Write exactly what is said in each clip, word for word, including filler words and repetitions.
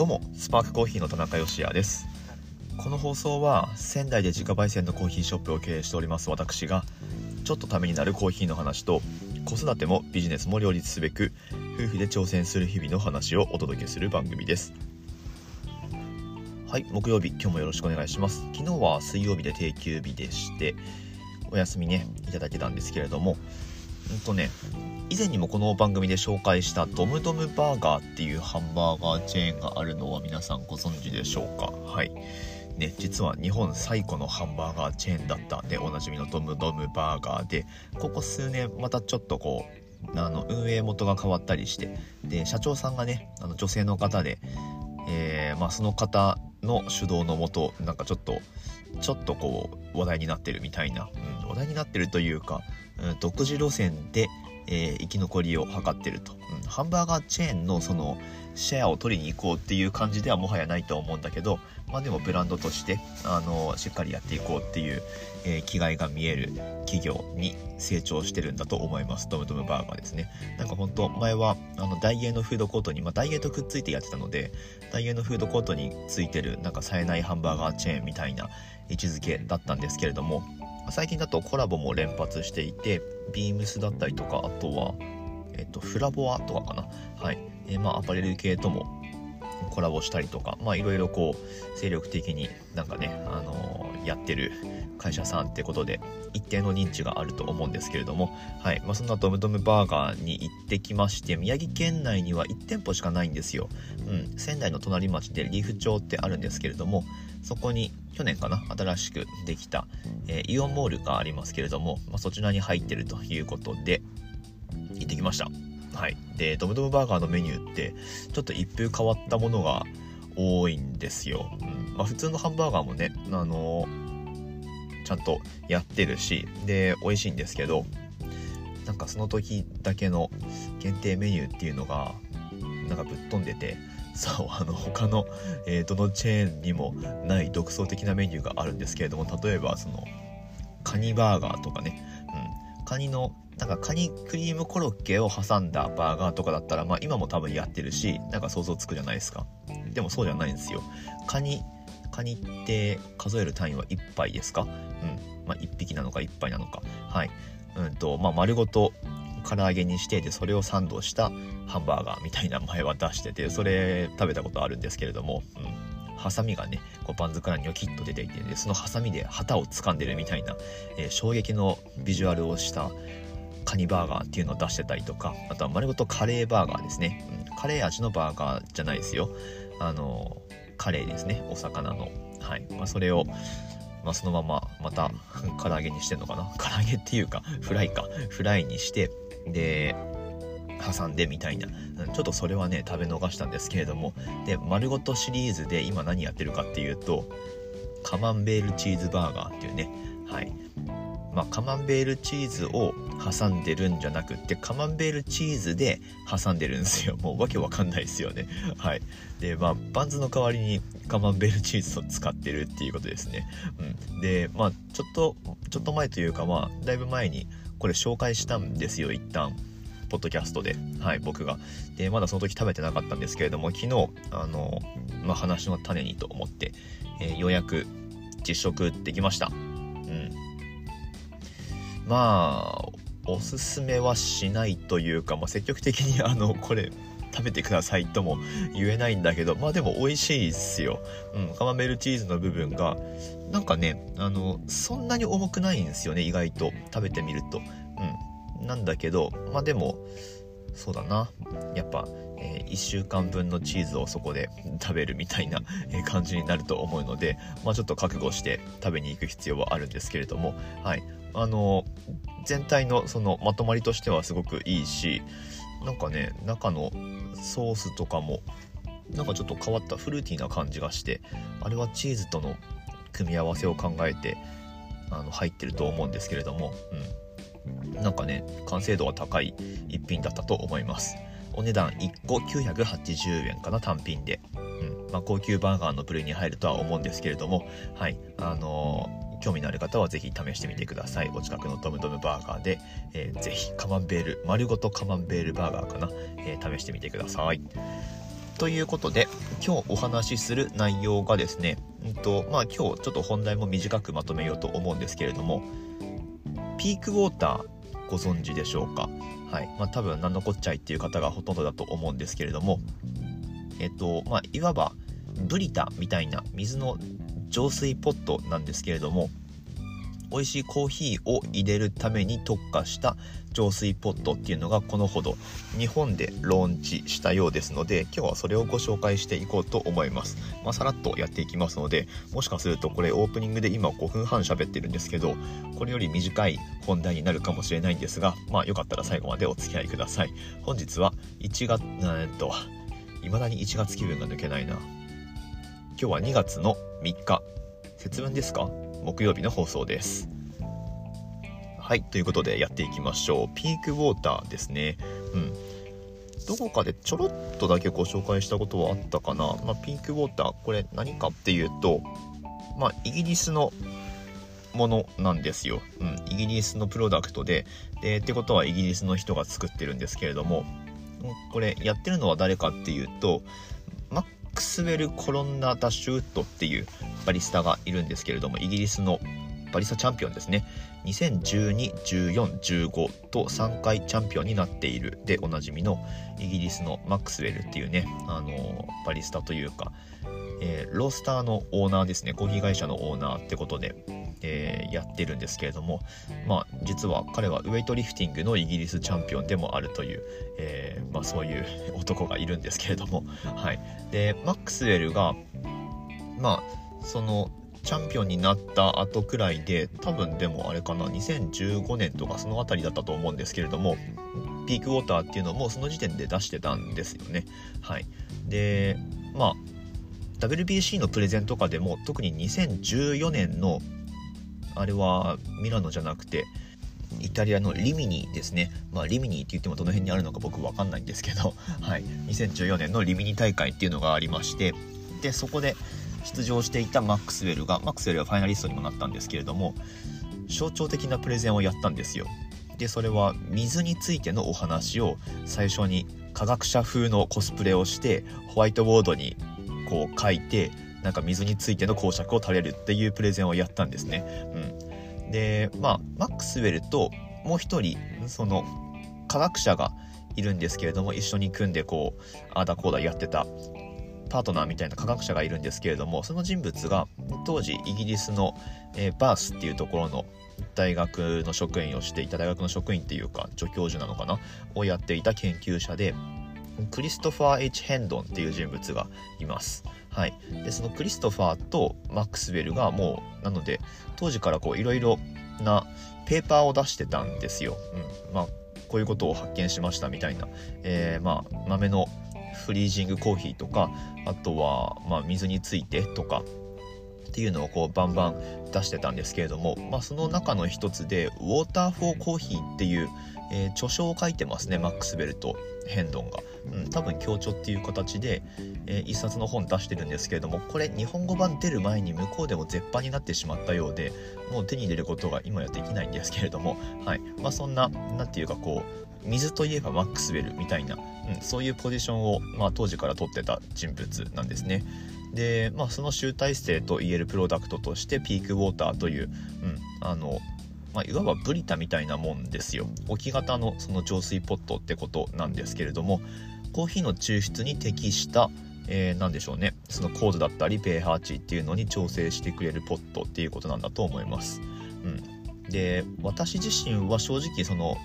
どうも、スパークコーヒーの田中芳也です。この放送は仙台で自家焙煎のコーヒーショップを経営しております私が、ちょっとためになるコーヒーの話と子育てもビジネスも両立すべく夫婦で挑戦する日々の話をお届けする番組です。はい、木曜日、今日もよろしくお願いします。昨日は水曜日で定休日でしてお休みねいただけたんですけれども、ほんとね、以前にもこの番組で紹介したドムドムバーガーっていうハンバーガーチェーンがあるのは皆さんご存知でしょうか。はいね、実は日本最古のハンバーガーチェーンだったんでおなじみのドムドムバーガーで、ここ数年またちょっとこうあの運営元が変わったりして、で社長さんがねあの女性の方で、えーまあ、その方の主導のもとなんかちょっとちょっとこう話題になってるみたいな、うん、話題になってるというか、うん、独自路線で、えー、生き残りを図ってると、うん、ハンバーガーチェーンのそのシェアを取りに行こうっていう感じではもはやないと思うんだけど、まあでもブランドとしてあのしっかりやっていこうっていう、えー、気概が見える企業に成長してるんだと思います。ドムドムバーガーですね。なんか本当前はあのダイエーのフードコートに、まあ、ダイエーとくっついてやってたので、ダイエーのフードコートについてるなんか冴えないハンバーガーチェーンみたいな位置づけだったんですけれども、最近だとコラボも連発していて、ビームスだったりとか、あとは、えっと、フラボアとかかな、はい、えー、まあアパレル系ともコラボしたりとか、まあいろいろこう精力的になんかね、あのー、やってる会社さんってことで一定の認知があると思うんですけれども、はい、まあ、そんなドムドムバーガーに行ってきまして、宮城県内にはいち店舗しかないんですよ、うん、仙台の隣町でリーフ町ってあるんですけれども、そこに去年かな新しくできた、えー、イオンモールがありますけれども、まあ、そちらに入ってるということで行ってきました。はい、でドムドムバーガーのメニューってちょっと一風変わったものが多いんですよ、うん、まあ、普通のハンバーガーもね、あのー、ちゃんとやってるしで美味しいんですけど、なんかその時だけの限定メニューっていうのがなんかぶっ飛んでて、そう、あの他の、えー、どのチェーンにもない独創的なメニューがあるんですけれども、例えばそのカニバーガーとかね、うん、カニのなんかカニクリームコロッケを挟んだバーガーとかだったら、まあ今も多分やってるし、なんか想像つくじゃないですか。でもそうじゃないんですよ。カニ、カニって数える単位はいっぱいですか？うん。まあいっぴきなのかいっぱいなのか。はい。うんと、まあ丸ごと唐揚げにしてで、それをサンドしたハンバーガーみたいな前は出してて、それ食べたことあるんですけれども、うん。ハサミがねこうパンツからニョキッと出ていて、でそのハサミで旗を掴んでるみたいな、えー、衝撃のビジュアルをしたカニバーガーっていうのを出してたりとか、あとは丸ごとカレーバーガーですね、うん、カレー味のバーガーじゃないですよ、あのカレーですね、お魚の、はい、まあ、それを、まあ、そのまままた唐揚げにしてんのかな、唐揚げっていうかフライかフライにしてで挟んでみたいな、ちょっとそれはね食べ逃したんですけれども、で丸ごとシリーズで今何やってるかっていうと、カマンベールチーズバーガーっていうね、はい、まあ、カマンベールチーズを挟んでるんじゃなくって、カマンベールチーズで挟んでるんですよ。もうわけわかんないですよね。はい。で、まあバンズの代わりにカマンベールチーズを使ってるっていうことですね。うん。で、まあちょっとちょっと前というか、まあだいぶ前にこれ紹介したんですよ。一旦ポッドキャストで、はい、僕がでまだその時食べてなかったんですけれども、昨日あの、まあ、話の種にと思って、えー、ようやく実食できました。うん。まあおすすめはしないというか、まあ、積極的にあのこれ食べてくださいとも言えないんだけど、まあでも美味しいっすよ、うん、カマンベールチーズの部分がなんかねあのそんなに重くないんですよね、意外と食べてみると、うん、なんだけど、まあでもそうだな、やっぱ、えー、いっしゅうかんぶんのチーズをそこで食べるみたいな感じになると思うので、まあ、ちょっと覚悟して食べに行く必要はあるんですけれども、はい、あの全体のそのまとまりとしてはすごくいいし、なんかね中のソースとかもなんかちょっと変わったフルーティーな感じがして、あれはチーズとの組み合わせを考えてあの入ってると思うんですけれども、うん、なんかね完成度が高い一品だったと思います。お値段いっこきゅうひゃくはちじゅうえんかな、単品で、うん、まあ、高級バーガーの部類に入るとは思うんですけれども、はい、あのー、興味のある方はぜひ試してみてください。お近くのドムドムバーガーで、えー、ぜひカマンベール丸ごとカマンベールバーガーかな、えー、試してみてください。ということで、今日お話しする内容がですね、うんとまあ、今日ちょっと本題も短くまとめようと思うんですけれども、ピークウォーターご存知でしょうか。はい、まあ、多分何のこっちゃいっていう方がほとんどだと思うんですけれども、えっとまあ、いわばブリタみたいな水の浄水ポットなんですけれども、美味しいコーヒーを入れるために特化した浄水ポットっていうのがこのほど日本でローンチしたようですので、今日はそれをご紹介していこうと思います。まあ、さらっとやっていきますので、もしかするとこれオープニングで今ごふんはん喋ってるんですけど、これより短い本題になるかもしれないんですが、まあよかったら最後までお付き合いください。本日はいちがつ、えっと未だにいちがつ気分が抜けないな。今日はにがつのみっか、節分ですか、木曜日の放送です。はい、ということでやっていきましょう。ピークウォーターですね。うんどこかでちょろっとだけご紹介したことはあったかな。まあ、ピークウォーター、これ何かっていうと、まあイギリスのものなんですよ。うんイギリスのプロダクトで、でってことはイギリスの人が作ってるんですけれども、これやってるのは誰かっていうと、マックスウェル・コロンナ・ダッシュウッドっていうバリスタがいるんですけれども、イギリスのバリスタチャンピオンですね。にせんじゅうに、じゅうよん、じゅうごとさんかいチャンピオンになっているでおなじみのイギリスのマックスウェルっていうね、あのバリスタというか、えー、ロースターのオーナーですね。コーヒー会社のオーナーってことで、えー、やってるんですけれども、まあ実は彼はウェイトリフティングのイギリスチャンピオンでもあるという、えーまあ、そういう男がいるんですけれども、はい、でマックスウェルがまあそのチャンピオンになった後くらいで、多分でもあれかな、にせんじゅうごねんとかそのあたりだったと思うんですけれども、ピークウォーターっていうのもその時点で出してたんですよね。はい、でまあ ダブリュービーシー のプレゼンとかでも、特ににせんじゅうよねんのあれはミラノじゃなくてイタリアのリミニですね。まあリミニって言ってもどの辺にあるのか僕分かんないんですけど、はい、にせんじゅうよねんのリミニ大会っていうのがありまして、でそこで出場していたマックスウェルがマックスウェルはファイナリストにもなったんですけれども、象徴的なプレゼンをやったんですよ。でそれは水についてのお話を最初に科学者風のコスプレをしてホワイトボードにこう書いて、なんか水についての講釈を垂れるっていうプレゼンをやったんですね。うん、でまあマックスウェルともう一人その科学者がいるんですけれども、一緒に組んでこうあーだこーだやってたパートナーみたいな科学者がいるんですけれども、その人物が当時イギリスの、えー、バースっていうところの大学の職員をしていた大学の職員っていうか助教授なのかなをやっていた研究者で、クリストファー エイチ ヘンドンっていう人物がいます。はい、でそのクリストファーとマックスウェルがもうなので当時からこういろいろなペーパーを出してたんですよ。うん、まあこういうことを発見しましたみたいな、えー、まあ豆のフリージングコーヒーとか、あとはまあ水についてとかっていうのをこうバンバン出してたんですけれども、まあ、その中の一つでウォーターフォーコーヒーっていう、えー、著書を書いてますね、マックスウェルとヘンドンが。うん、多分協調っていう形で、えー、一冊の本出してるんですけれども、これ日本語版出る前に向こうでも絶版になってしまったようで、もう手に入れることが今やできないんですけれども、はい、まあそんななんていうかこう水といえばマックスウェルみたいな、うん、そういうポジションを、まあ、当時から取ってた人物なんですね。で、まあ、その集大成といえるプロダクトとしてピークウォーターという、うん、あのまあ、いわばブリタみたいなもんですよ。置き型のその浄水ポットってことなんですけれども、コーヒーの抽出に適した、えー、なんでしょうね、その高度だったりpH値っていうのに調整してくれるポットっていうことなんだと思います。うん、で私自身は正直その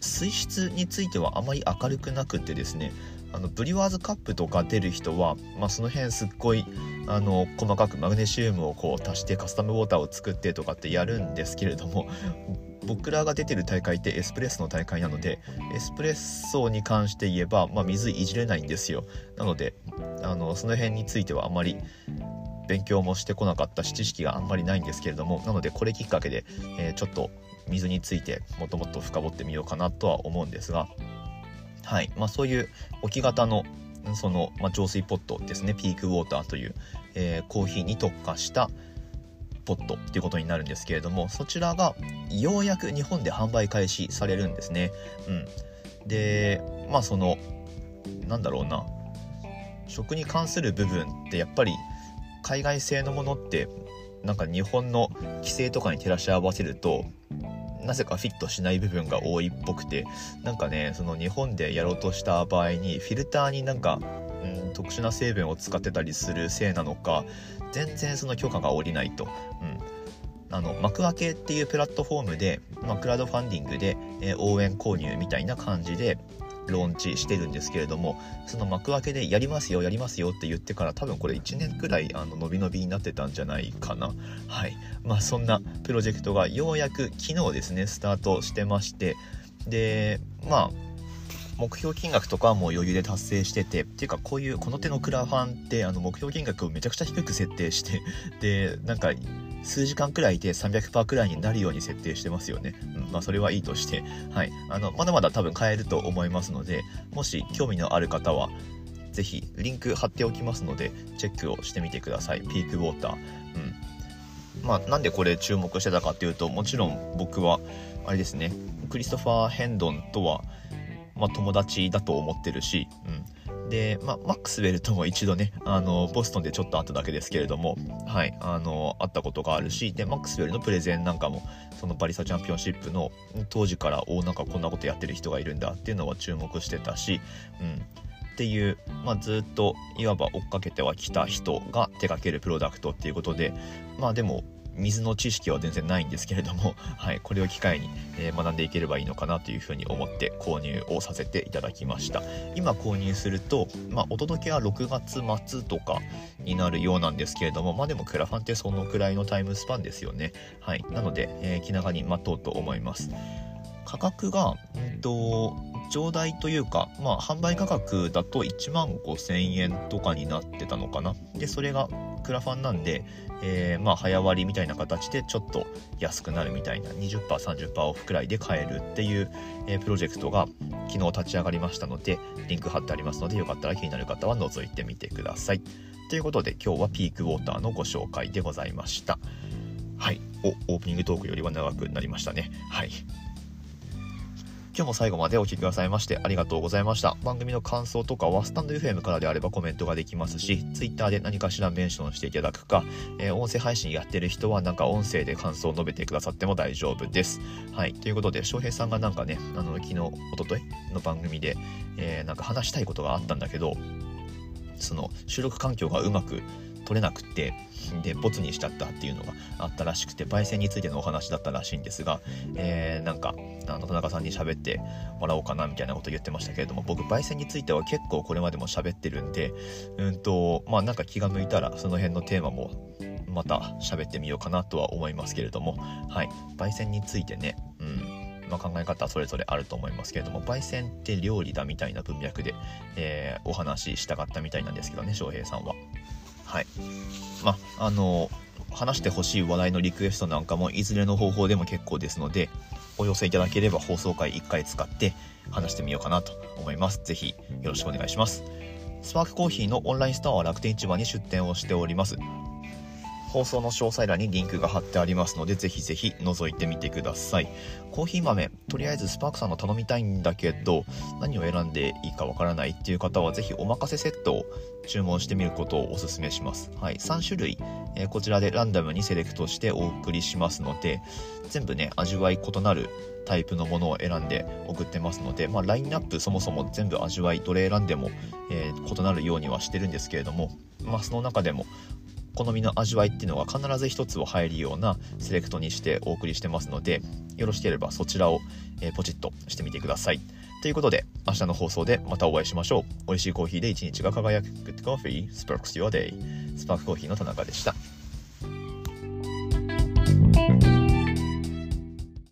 水質についてはあまり明るくなくてですね、あのブリュワーズカップとか出る人は、まあ、その辺すっごいあの細かくマグネシウムをこう足してカスタムウォーターを作ってとかってやるんですけれども、僕らが出てる大会ってエスプレッソの大会なので、エスプレッソに関して言えば、まあ、水いじれないんですよ。なのであのその辺についてはあまり勉強もしてこなかったし、知識があんまりないんですけれども、なのでこれきっかけで、えー、ちょっと水についてもっともっと深掘ってみようかなとは思うんですが、はい、まあ、そういう置き型のその、まあ、浄水ポットですね、ピークウォーターという、えー、コーヒーに特化したポットっていうことになるんですけれども、そちらがようやく日本で販売開始されるんですね。うん、でまあそのなんだろうな食に関する部分ってやっぱり海外製のものってなんか日本の規制とかに照らし合わせるとなぜかフィットしない部分が多いっぽくて、なんかねその日本でやろうとした場合にフィルターになんかうん特殊な成分を使ってたりするせいなのか全然その許可が下りないと、うん、あの幕開けっていうプラットフォームで、まあ、クラウドファンディングで、えー、応援購入みたいな感じでローンチしてるんですけれども、その幕開けでやりますよやりますよって言ってから多分これいちねんくらいあの伸び伸びになってたんじゃないかな。はい、まあそんなプロジェクトがようやく昨日ですねスタートしてまして、でまあ目標金額とかはもう余裕で達成してて、っていうかこういうこの手のクラファンってあの目標金額をめちゃくちゃ低く設定してでなんか数時間くらいで さんびゃくパーセント くらいになるように設定してますよね、うん、まあそれはいいとして、はい、あのまだまだ多分買えると思いますので、もし興味のある方はぜひリンク貼っておきますのでチェックをしてみてください。ピークウォーター、うん、まあなんでこれ注目してたかっていうと、もちろん僕はあれですねクリストファー・ヘンドンとは、まあ、友達だと思ってるし、うん、で、まあ、マックスウェルとも一度ねあのボストンでちょっと会っただけですけれども、はい、あの会ったことがあるし、でマックスウェルのプレゼンなんかもそのバリスタチャンピオンシップの当時からおなんかこんなことやってる人がいるんだっていうのは注目してたし、うん、っていう、まあ、ずっといわば追っかけてはきた人が手掛けるプロダクトっていうことで、まあでも水の知識は全然ないんですけれども、はい、これを機会に、えー、学んでいければいいのかなというふうに思って購入をさせていただきました。今購入すると、まあ、お届けはろくがつ末とかになるようなんですけれども、まあでもクラファンってそのくらいのタイムスパンですよね。はい、なので、えー、気長に待とうと思います。価格が、えっと、上代というか、まあ、販売価格だといちまんごせんえんとかになってたのかな。で、それがクラファンなんで、えー、まあ早割りみたいな形でちょっと安くなるみたいな にじゅっパーセントさんじゅっパーセント オフくらいで買えるっていう、えー、プロジェクトが昨日立ち上がりましたので、リンク貼ってありますのでよかったら気になる方は覗いてみてください。ということで今日はピークウォーターのご紹介でございました。はい、おオープニングトークよりは長くなりましたね。はい。今日も最後までお聞きくださいましてありがとうございました。番組の感想とかはスタンド エフエム からであればコメントができますし、 Twitter で何かしらメンションしていただくか、えー、音声配信やってる人はなんか音声で感想を述べてくださっても大丈夫です。はい、ということで翔平さんがなんかねあの昨日一昨日の番組で、えー、なんか話したいことがあったんだけど、その収録環境がうまく取れなくてでボツにしちゃったっていうのがあったらしくて、焙煎についてのお話だったらしいんですが、えー、なんかあの田中さんに喋ってもらおうかなみたいなこと言ってましたけれども、僕焙煎については結構これまでも喋ってるんで、うんとまあなんか気が向いたらその辺のテーマもまた喋ってみようかなとは思いますけれども、はい、焙煎についてね、うんまあ、考え方はそれぞれあると思いますけれども、焙煎って料理だみたいな文脈で、えー、お話ししたかったみたいなんですけどね、翔平さんは。はい、まああの話してほしい話題のリクエストなんかもいずれの方法でも結構ですので、お寄せいただければ放送回いっかい使って話してみようかなと思います。ぜひよろしくお願いします。スパークコーヒーのオンラインストアは楽天市場に出店をしております。放送の詳細欄にリンクが貼ってありますので、ぜひぜひ覗いてみてください。コーヒー豆、とりあえずスパークさんの頼みたいんだけど、何を選んでいいかわからないっていう方は、ぜひおまかせセットを注文してみることをお勧めします。はい、さんしゅるい、えー、こちらでランダムにセレクトしてお送りしますので、全部ね、味わい異なるタイプのものを選んで送ってますので、まあ、ラインナップそもそも全部味わい、どれ選んでも、えー、異なるようにはしてるんですけれども、まあ、その中でも、好みの味わいっていうのが必ず一つを入るようなセレクトにしてお送りしてますので、よろしければそちらを、えー、ポチッとしてみてください。ということで明日の放送でまたお会いしましょう。美味しいコーヒーで一日が輝く Good Coffee Sparks Your Day。 スパークコーヒーの田中でした。